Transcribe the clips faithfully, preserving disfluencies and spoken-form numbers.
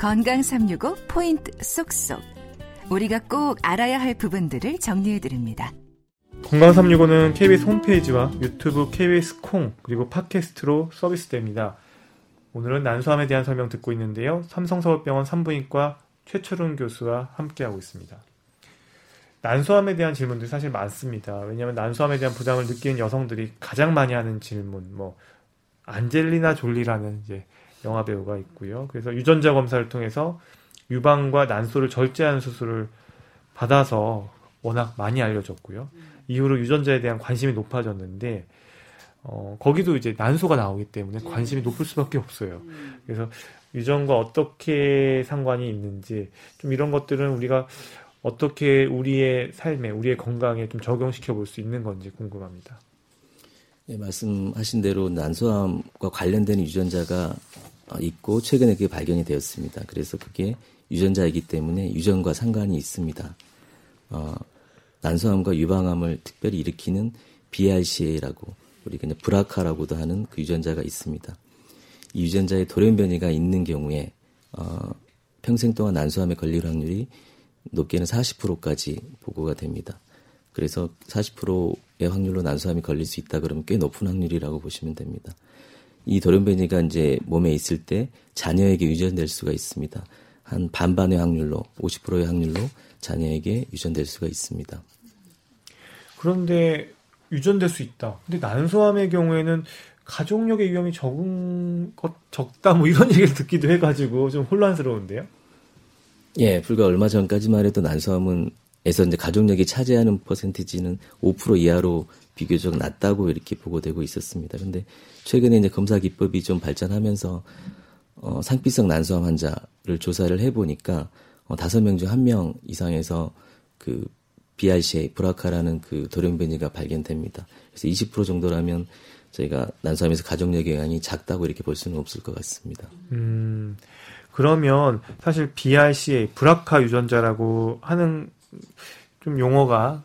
건강 삼육오 포인트 쏙쏙. 우리가 꼭 알아야 할 부분들을 정리해드립니다. 건강 삼육오는 케이비에스 홈페이지와 유튜브, 케이비에스 콩, 그리고 팟캐스트로 서비스됩니다. 오늘은 난소암에 대한 설명 듣고 있는데요. 삼성서울병원 산부인과 최철훈 교수와 함께하고 있습니다. 난소암에 대한 질문들이 사실 많습니다. 왜냐하면 난소암에 대한 부담을 느끼는 여성들이 가장 많이 하는 질문, 뭐 안젤리나 졸리라는 이제 영화 배우가 있고요. 그래서 유전자 검사를 통해서 유방과 난소를 절제하는 수술을 받아서 워낙 많이 알려졌고요. 이후로 유전자에 대한 관심이 높아졌는데 어, 거기도 이제 난소가 나오기 때문에 관심이 높을 수밖에 없어요. 그래서 유전과 어떻게 상관이 있는지 좀 이런 것들은 우리가 어떻게 우리의 삶에, 우리의 건강에 좀 적용시켜 볼 수 있는 건지 궁금합니다. 네, 말씀하신 대로 난소암과 관련된 유전자가 있고 최근에 그게 발견이 되었습니다. 그래서 그게 유전자이기 때문에 유전과 상관이 있습니다. 어, 난소암과 유방암을 특별히 일으키는 브라카라고 우리 그냥 브라카라고도 하는 그 유전자가 있습니다. 이 유전자에 돌연 변이가 있는 경우에 어, 평생 동안 난소암에 걸릴 확률이 높게는 사십 퍼센트까지 보고가 됩니다. 그래서 사십 퍼센트의 확률로 난소암이 걸릴 수 있다 그러면 꽤 높은 확률이라고 보시면 됩니다. 이 돌연변이가 이제 몸에 있을 때 자녀에게 유전될 수가 있습니다. 한 반반의 확률로, 오십 퍼센트의 확률로 자녀에게 유전될 수가 있습니다. 그런데 유전될 수 있다. 근데 난소암의 경우에는 가족력의 위험이 적은 것 적다 뭐 이런 얘기를 듣기도 해가지고 좀 혼란스러운데요. 예, 불과 얼마 전까지만 해도 난소암은 에서 이제 가족력이 차지하는 퍼센티지는 오 퍼센트 이하로 비교적 낮다고 이렇게 보고되고 있었습니다. 그런데 최근에 이제 검사 기법이 좀 발전하면서 어, 상피성 난소암 환자를 조사를 해보니까 어, 다섯 명 중 한 명 이상에서 그 브라카, 브라카라는 그 돌연변이가 발견됩니다. 그래서 이십 퍼센트 정도라면 저희가 난소암에서 가족력의 영향이 작다고 이렇게 볼 수는 없을 것 같습니다. 음, 그러면 사실 브라카, 브라카 유전자라고 하는 좀 용어가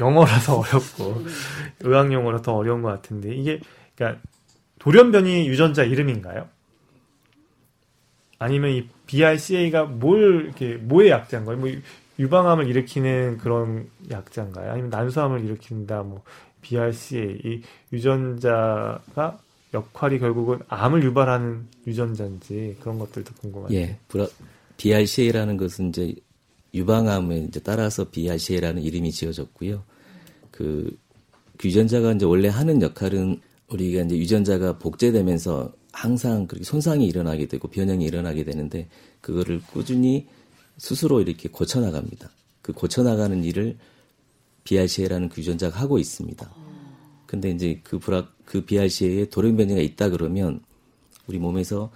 영어라서 어렵고 의학 용어라 더 어려운 것 같은데 이게 그러니까 돌연변이 유전자 이름인가요? 아니면 이 브라카가 뭘 이렇게 뭐의 약자인 거예요? 뭐 유방암을 일으키는 그런 약자인가요? 아니면 난소암을 일으킨다 뭐 브라카 이 유전자가 역할이 결국은 암을 유발하는 유전자인지 그런 것들도 궁금하네요. 예, 브라, 브라카라는 것은 이제 유방암에 이제 따라서 브라카라는 이름이 지어졌고요. 그, 그 유전자가 이제 원래 하는 역할은 우리가 이제 유전자가 복제되면서 항상 그렇게 손상이 일어나게 되고 변형이 일어나게 되는데 그거를 꾸준히 스스로 이렇게 고쳐나갑니다. 그 고쳐나가는 일을 브라카라는 그 유전자가 하고 있습니다. 근데 이제 그 브라, 그 브라카에 돌연변이가 있다 그러면 우리 몸에서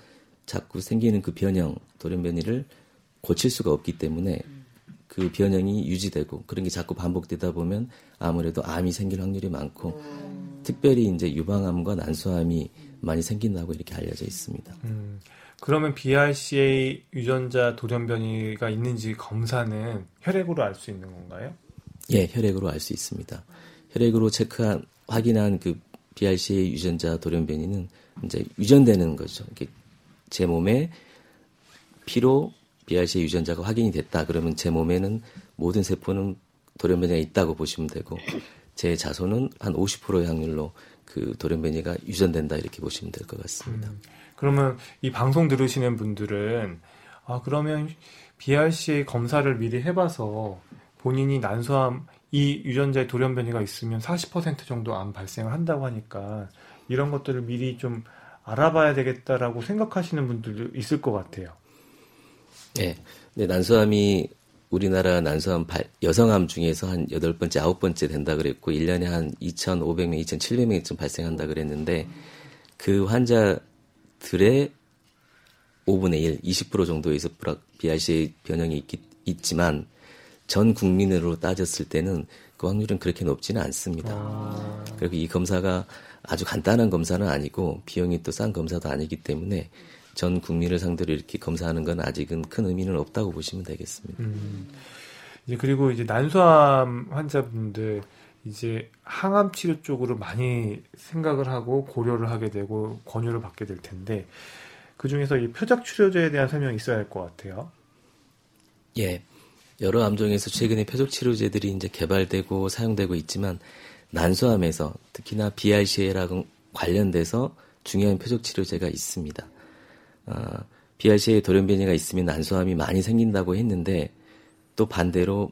자꾸 생기는 그 변형, 돌연변이를 고칠 수가 없기 때문에 그 변형이 유지되고 그런 게 자꾸 반복되다 보면 아무래도 암이 생길 확률이 많고 특별히 이제 유방암과 난소암이 많이 생긴다고 이렇게 알려져 있습니다. 음, 그러면 브라카 유전자 돌연변이가 있는지 검사는 혈액으로 알 수 있는 건가요? 예, 혈액으로 알 수 있습니다. 혈액으로 체크한 확인한 그 브라카 유전자 돌연변이는 이제 유전되는 거죠. 이게 제 몸에 피로 브라카 유전자가 확인이 됐다. 그러면 제 몸에는 모든 세포는 돌연변이가 있다고 보시면 되고 제 자손은 한 오십 퍼센트의 확률로 그 돌연변이가 유전된다 이렇게 보시면 될 것 같습니다. 음, 그러면 이 방송 들으시는 분들은 아 그러면 브라카 검사를 미리 해봐서 본인이 난소암 이 유전자에 돌연변이가 있으면 사십 퍼센트 정도 암 발생을 한다고 하니까 이런 것들을 미리 좀 알아봐야 되겠다라고 생각하시는 분들도 있을 것 같아요. 네. 네, 난소암이 우리나라 난소암 발, 여성암 중에서 한 여덟 번째, 아홉 번째 된다 그랬고 일 년에 한 이천오백 명, 이천칠백 명쯤 발생한다 그랬는데 그 환자들의 오분의 일, 이십 퍼센트 정도에서 브라카 변형이 있, 있지만 전 국민으로 따졌을 때는 그 확률은 그렇게 높지는 않습니다. 아. 그리고 이 검사가 아주 간단한 검사는 아니고 비용이 또 싼 검사도 아니기 때문에 전 국민을 상대로 이렇게 검사하는 건 아직은 큰 의미는 없다고 보시면 되겠습니다. 음. 이제 그리고 이제 난소암 환자분들 이제 항암 치료 쪽으로 많이 생각을 하고 고려를 하게 되고 권유를 받게 될 텐데 그중에서 이 표적 치료제에 대한 설명이 있어야 할 것 같아요. 예, 여러 암종에서 최근에 표적 치료제들이 이제 개발되고 사용되고 있지만 난소암에서 특히나 비알씨에이랑 관련돼서 중요한 표적 치료제가 있습니다. 아, 비알씨에이 돌연변이가 있으면 난소암이 많이 생긴다고 했는데 또 반대로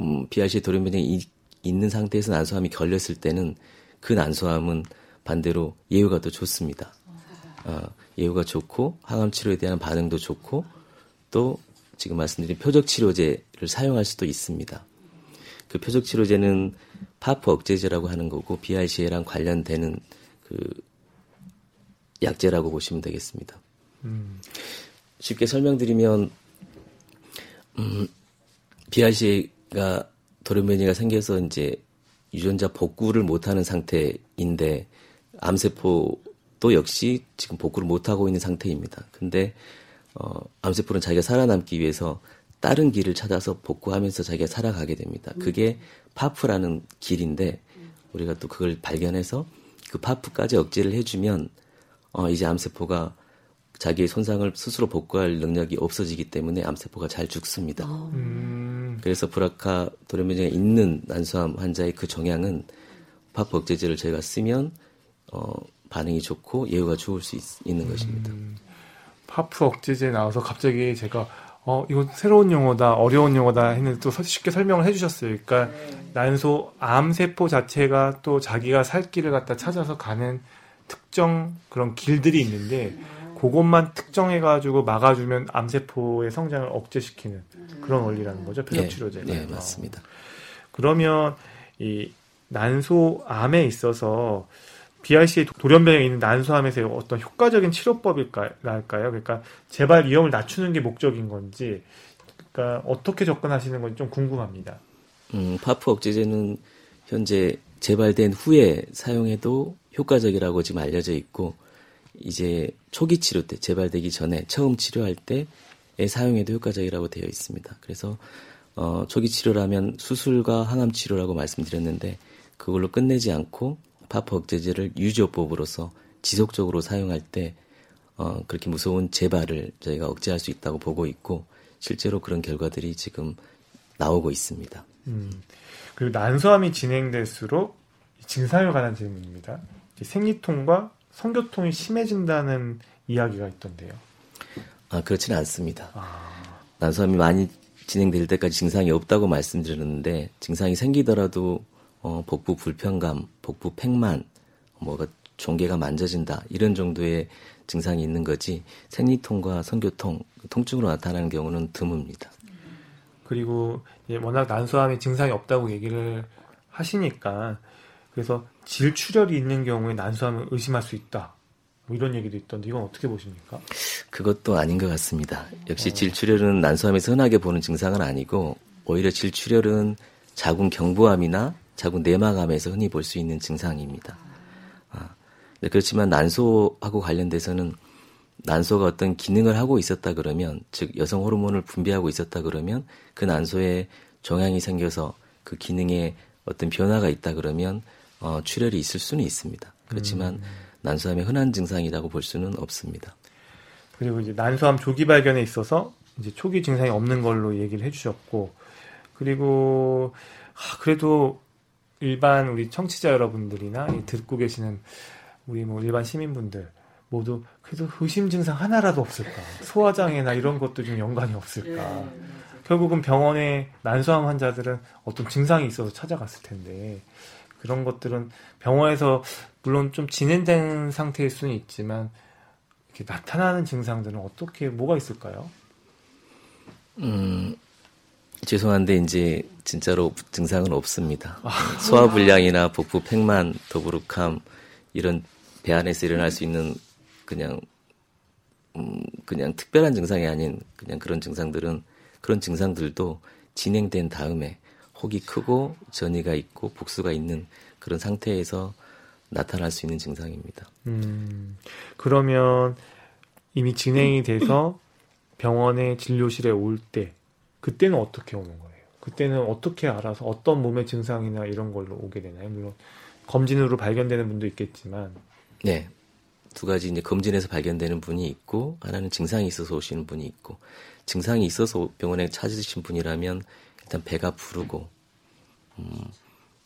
음, 비알씨에이 돌연변이가 있는 상태에서 난소암이 걸렸을 때는 그 난소암은 반대로 예후가 더 좋습니다. 아, 예후가 좋고 항암 치료에 대한 반응도 좋고 또 지금 말씀드린 표적 치료제를 사용할 수도 있습니다. 그 표적 치료제는 파프 억제제라고 하는 거고 비알씨에이랑 관련되는 그 약제라고 보시면 되겠습니다. 음. 쉽게 설명드리면 음, 비알씨에이가 돌연변이가 생겨서 이제 유전자 복구를 못하는 상태인데 암세포도 역시 지금 복구를 못하고 있는 상태입니다. 근데 어, 암세포는 자기가 살아남기 위해서 다른 길을 찾아서 복구하면서 자기가 살아가게 됩니다. 그게 파프라는 길인데 우리가 또 그걸 발견해서 그 파프까지 억제를 해주면 어, 이제 암세포가 자기의 손상을 스스로 복구할 능력이 없어지기 때문에 암세포가 잘 죽습니다. 음. 그래서 브라카 돌연변이가 있는 난소암 환자의 그 정향은 파프 억제제를 저희가 쓰면 어, 반응이 좋고 예후가 좋을 수 있, 있는 것입니다. 음. 파프 억제제 나와서 갑자기 제가 어 이건 새로운 용어다, 어려운 용어다 했는데 또 쉽게 설명을 해주셨어요. 그러니까 난소 암세포 자체가 또 자기가 살 길을 갖다 찾아서 가는 특정 그런 길들이 있는데 그것만 특정해가지고 막아주면 암세포의 성장을 억제시키는 그런 원리라는 거죠. 표적 치료제가. 네, 네, 맞습니다. 그러면 이 난소암에 있어서 비알씨에이 돌연변이가 있는 난소암에서 어떤 효과적인 치료법일까요? 그러니까 재발 위험을 낮추는 게 목적인 건지, 그러니까 어떻게 접근하시는 건지 좀 궁금합니다. 음, 파프 억제제는 현재 재발된 후에 사용해도 효과적이라고 지금 알려져 있고. 이제 초기 치료 때 재발되기 전에 처음 치료할 때에 사용해도 효과적이라고 되어 있습니다. 그래서 어, 초기 치료라면 수술과 항암 치료라고 말씀드렸는데 그걸로 끝내지 않고 파프 억제제를 유지요법으로서 지속적으로 사용할 때 어, 그렇게 무서운 재발을 저희가 억제할 수 있다고 보고 있고 실제로 그런 결과들이 지금 나오고 있습니다. 음, 그리고 난소암이 진행될수록 증상에 관한 질문입니다. 생리통과 성교통이 심해진다는 이야기가 있던데요. 아, 그렇지는 않습니다. 아... 난소암이 많이 진행될 때까지 증상이 없다고 말씀드렸는데 증상이 생기더라도 어, 복부 불편감, 복부 팽만, 뭐가 종괴가 만져진다 이런 정도의 증상이 있는 거지 생리통과 성교통, 통증으로 나타나는 경우는 드뭅니다. 그리고 예, 워낙 난소암이 증상이 없다고 얘기를 하시니까 그래서 질출혈이 있는 경우에 난소암을 의심할 수 있다. 뭐 이런 얘기도 있던데 이건 어떻게 보십니까? 그것도 아닌 것 같습니다. 역시 어... 질출혈은 난소암에서 흔하게 보는 증상은 아니고 오히려 질출혈은 자궁 경부암이나 자궁 내막암에서 흔히 볼 수 있는 증상입니다. 아, 그렇지만 난소하고 관련돼서는 난소가 어떤 기능을 하고 있었다 그러면 즉 여성 호르몬을 분비하고 있었다 그러면 그 난소에 종양이 생겨서 그 기능에 어떤 변화가 있다 그러면 어, 출혈이 있을 수는 있습니다. 그렇지만 음. 난소암의 흔한 증상이라고 볼 수는 없습니다. 그리고 이제 난소암 조기 발견에 있어서 이제 초기 증상이 없는 걸로 얘기를 해주셨고, 그리고 하, 그래도 일반 우리 청취자 여러분들이나 듣고 계시는 우리 뭐 일반 시민분들 모두 그래도 의심 증상 하나라도 없을까? 소화장애나 이런 것도 좀 연관이 없을까? 결국은 병원에 난소암 환자들은 어떤 증상이 있어서 찾아갔을 텐데. 그런 것들은 병원에서 물론 좀 진행된 상태일 수는 있지만 이렇게 나타나는 증상들은 어떻게 뭐가 있을까요? 음 죄송한데 이제 진짜로 증상은 없습니다. 아. 소화 불량이나 복부 팽만, 더부룩함 이런 배 안에서 일어날 수 있는 그냥 음, 그냥 특별한 증상이 아닌 그냥 그런 증상들은 그런 증상들도 진행된 다음에. 혹이 크고 전이가 있고 복수가 있는 그런 상태에서 나타날 수 있는 증상입니다. 음, 그러면 이미 진행이 돼서 병원의 진료실에 올 때 그때는 어떻게 오는 거예요? 그때는 어떻게 알아서 어떤 몸의 증상이나 이런 걸로 오게 되나요? 물론 검진으로 발견되는 분도 있겠지만. 네. 두 가지 이제 검진에서 발견되는 분이 있고, 하나는 증상이 있어서 오시는 분이 있고, 증상이 있어서 병원에 찾으신 분이라면 일단 배가 부르고, 음,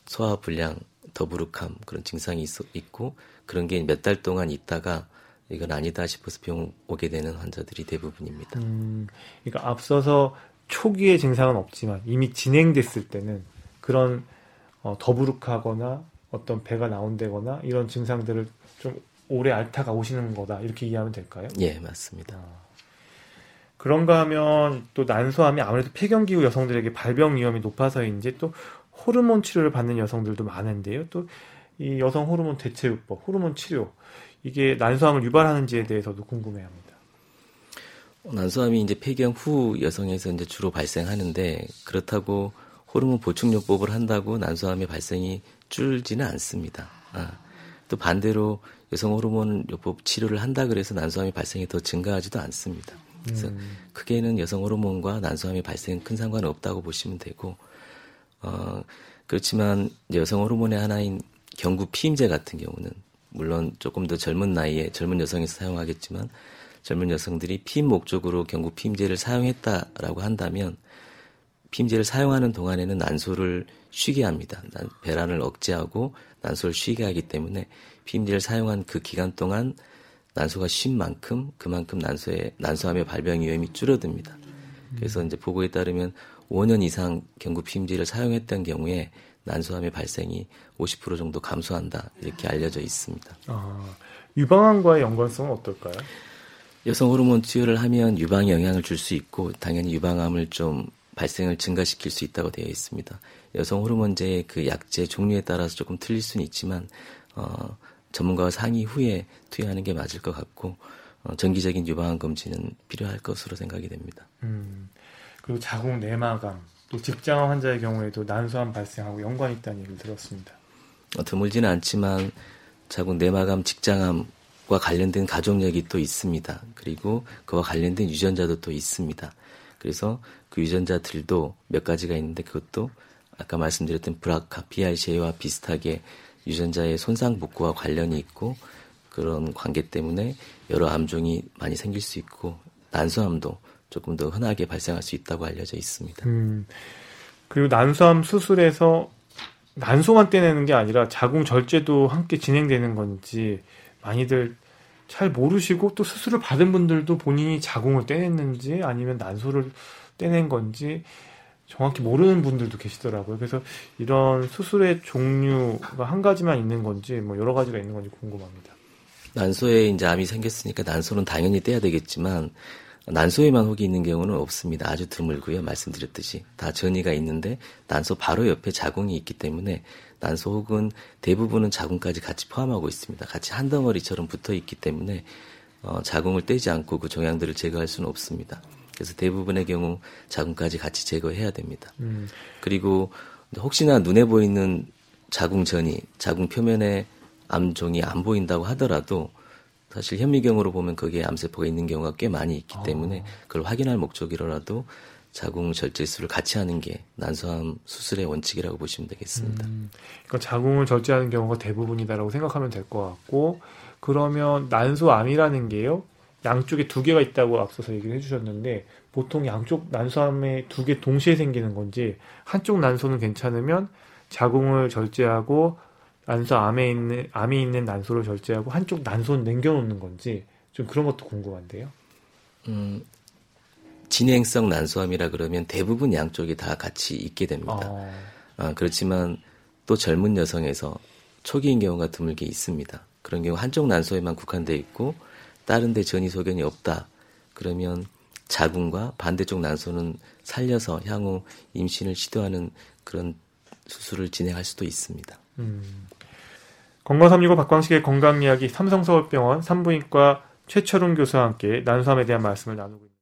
소화 불량, 더부룩함 그런 증상이 있어, 있고 그런 게 몇 달 동안 있다가 이건 아니다 싶어서 병원 오게 되는 환자들이 대부분입니다. 음, 그러니까 앞서서 초기의 증상은 없지만 이미 진행됐을 때는 그런 어, 더부룩하거나 어떤 배가 나온다거나 이런 증상들을 좀 오래 앓다가 오시는 거다 이렇게 이해하면 될까요? 예, 맞습니다. 아. 그런가 하면 또 난소암이 아무래도 폐경기후 여성들에게 발병 위험이 높아서인지 또 호르몬 치료를 받는 여성들도 많은데요. 또 이 여성 호르몬 대체요법, 호르몬 치료 이게 난소암을 유발하는지에 대해서도 궁금해합니다. 난소암이 이제 폐경 후 여성에서 이제 주로 발생하는데 그렇다고 호르몬 보충요법을 한다고 난소암의 발생이 줄지는 않습니다. 아, 또 반대로 여성 호르몬 요법 치료를 한다 그래서 난소암의 발생이 더 증가하지도 않습니다. 그래서 음. 크게는 여성 호르몬과 난소암의 발생은 큰 상관은 없다고 보시면 되고. 어, 그렇지만 여성 호르몬의 하나인 경구 피임제 같은 경우는 물론 조금 더 젊은 나이에 젊은 여성에서 사용하겠지만 젊은 여성들이 피임 목적으로 경구 피임제를 사용했다라고 한다면 피임제를 사용하는 동안에는 난소를 쉬게 합니다. 배란을 억제하고 난소를 쉬게 하기 때문에 피임제를 사용한 그 기간 동안 난소가 쉰 만큼 그만큼 난소의 난소암의 발병 위험이 줄어듭니다. 그래서 이제 보고에 따르면 오 년 이상 경구 피임제를 사용했던 경우에 난소암의 발생이 오십 퍼센트 정도 감소한다 이렇게 알려져 있습니다. 아, 유방암과의 연관성은 어떨까요? 여성 호르몬 치료를 하면 유방에 영향을 줄 수 있고 당연히 유방암을 좀 발생을 증가시킬 수 있다고 되어 있습니다. 여성 호르몬제의 그 약제 종류에 따라서 조금 틀릴 수는 있지만 어, 전문가와 상의 후에 투여하는 게 맞을 것 같고 어, 정기적인 유방암 검진은 필요할 것으로 생각이 됩니다. 음. 그리고 자궁 내막암, 또 직장암 환자의 경우에도 난소암 발생하고 연관이 있다는 얘기를 들었습니다. 드물지는 않지만 자궁 내막암, 직장암과 관련된 가족력이 또 있습니다. 그리고 그와 관련된 유전자도 또 있습니다. 그래서 그 유전자들도 몇 가지가 있는데 그것도 아까 말씀드렸던 브라카, 비알씨에이와 비슷하게 유전자의 손상 복구와 관련이 있고 그런 관계 때문에 여러 암종이 많이 생길 수 있고 난소암도 조금 더 흔하게 발생할 수 있다고 알려져 있습니다. 음, 그리고 난소암 수술에서 난소만 떼내는 게 아니라 자궁 절제도 함께 진행되는 건지 많이들 잘 모르시고 또 수술을 받은 분들도 본인이 자궁을 떼냈는지 아니면 난소를 떼낸 건지 정확히 모르는 분들도 계시더라고요. 그래서 이런 수술의 종류가 한 가지만 있는 건지 뭐 여러 가지가 있는 건지 궁금합니다. 난소에 이제 암이 생겼으니까 난소는 당연히 떼야 되겠지만 난소에만 혹이 있는 경우는 없습니다. 아주 드물고요. 말씀드렸듯이 다 전이가 있는데 난소 바로 옆에 자궁이 있기 때문에 난소 혹은 대부분은 자궁까지 같이 포함하고 있습니다. 같이 한 덩어리처럼 붙어 있기 때문에 어, 자궁을 떼지 않고 그 종양들을 제거할 수는 없습니다. 그래서 대부분의 경우 자궁까지 같이 제거해야 됩니다. 음. 그리고 혹시나 눈에 보이는 자궁 전이, 자궁 표면에 암종이 안 보인다고 하더라도 사실 현미경으로 보면 거기에 암세포가 있는 경우가 꽤 많이 있기 때문에 그걸 확인할 목적이라도 자궁 절제술을 같이 하는 게 난소암 수술의 원칙이라고 보시면 되겠습니다. 음, 그러니까 자궁을 절제하는 경우가 대부분이다라고 생각하면 될 것 같고 그러면 난소암이라는 게요. 양쪽에 두 개가 있다고 앞서서 얘기를 해주셨는데 보통 양쪽 난소암에 두 개 동시에 생기는 건지 한쪽 난소는 괜찮으면 자궁을 절제하고 난소암에 있는, 암이 있는 난소를 절제하고 한쪽 난소는 남겨놓는 건지 좀 그런 것도 궁금한데요. 음, 진행성 난소암이라 그러면 대부분 양쪽이 다 같이 있게 됩니다. 아. 아, 그렇지만 또 젊은 여성에서 초기인 경우가 드물게 있습니다. 그런 경우 한쪽 난소에만 국한되어 있고 다른 데 전이 소견이 없다. 그러면 자궁과 반대쪽 난소는 살려서 향후 임신을 시도하는 그런 수술을 진행할 수도 있습니다. 음. 건강삼육오 박광식의 건강이야기 삼성서울병원 산부인과 최철훈 교수와 함께 난소암에 대한 말씀을 나누고 있습니다.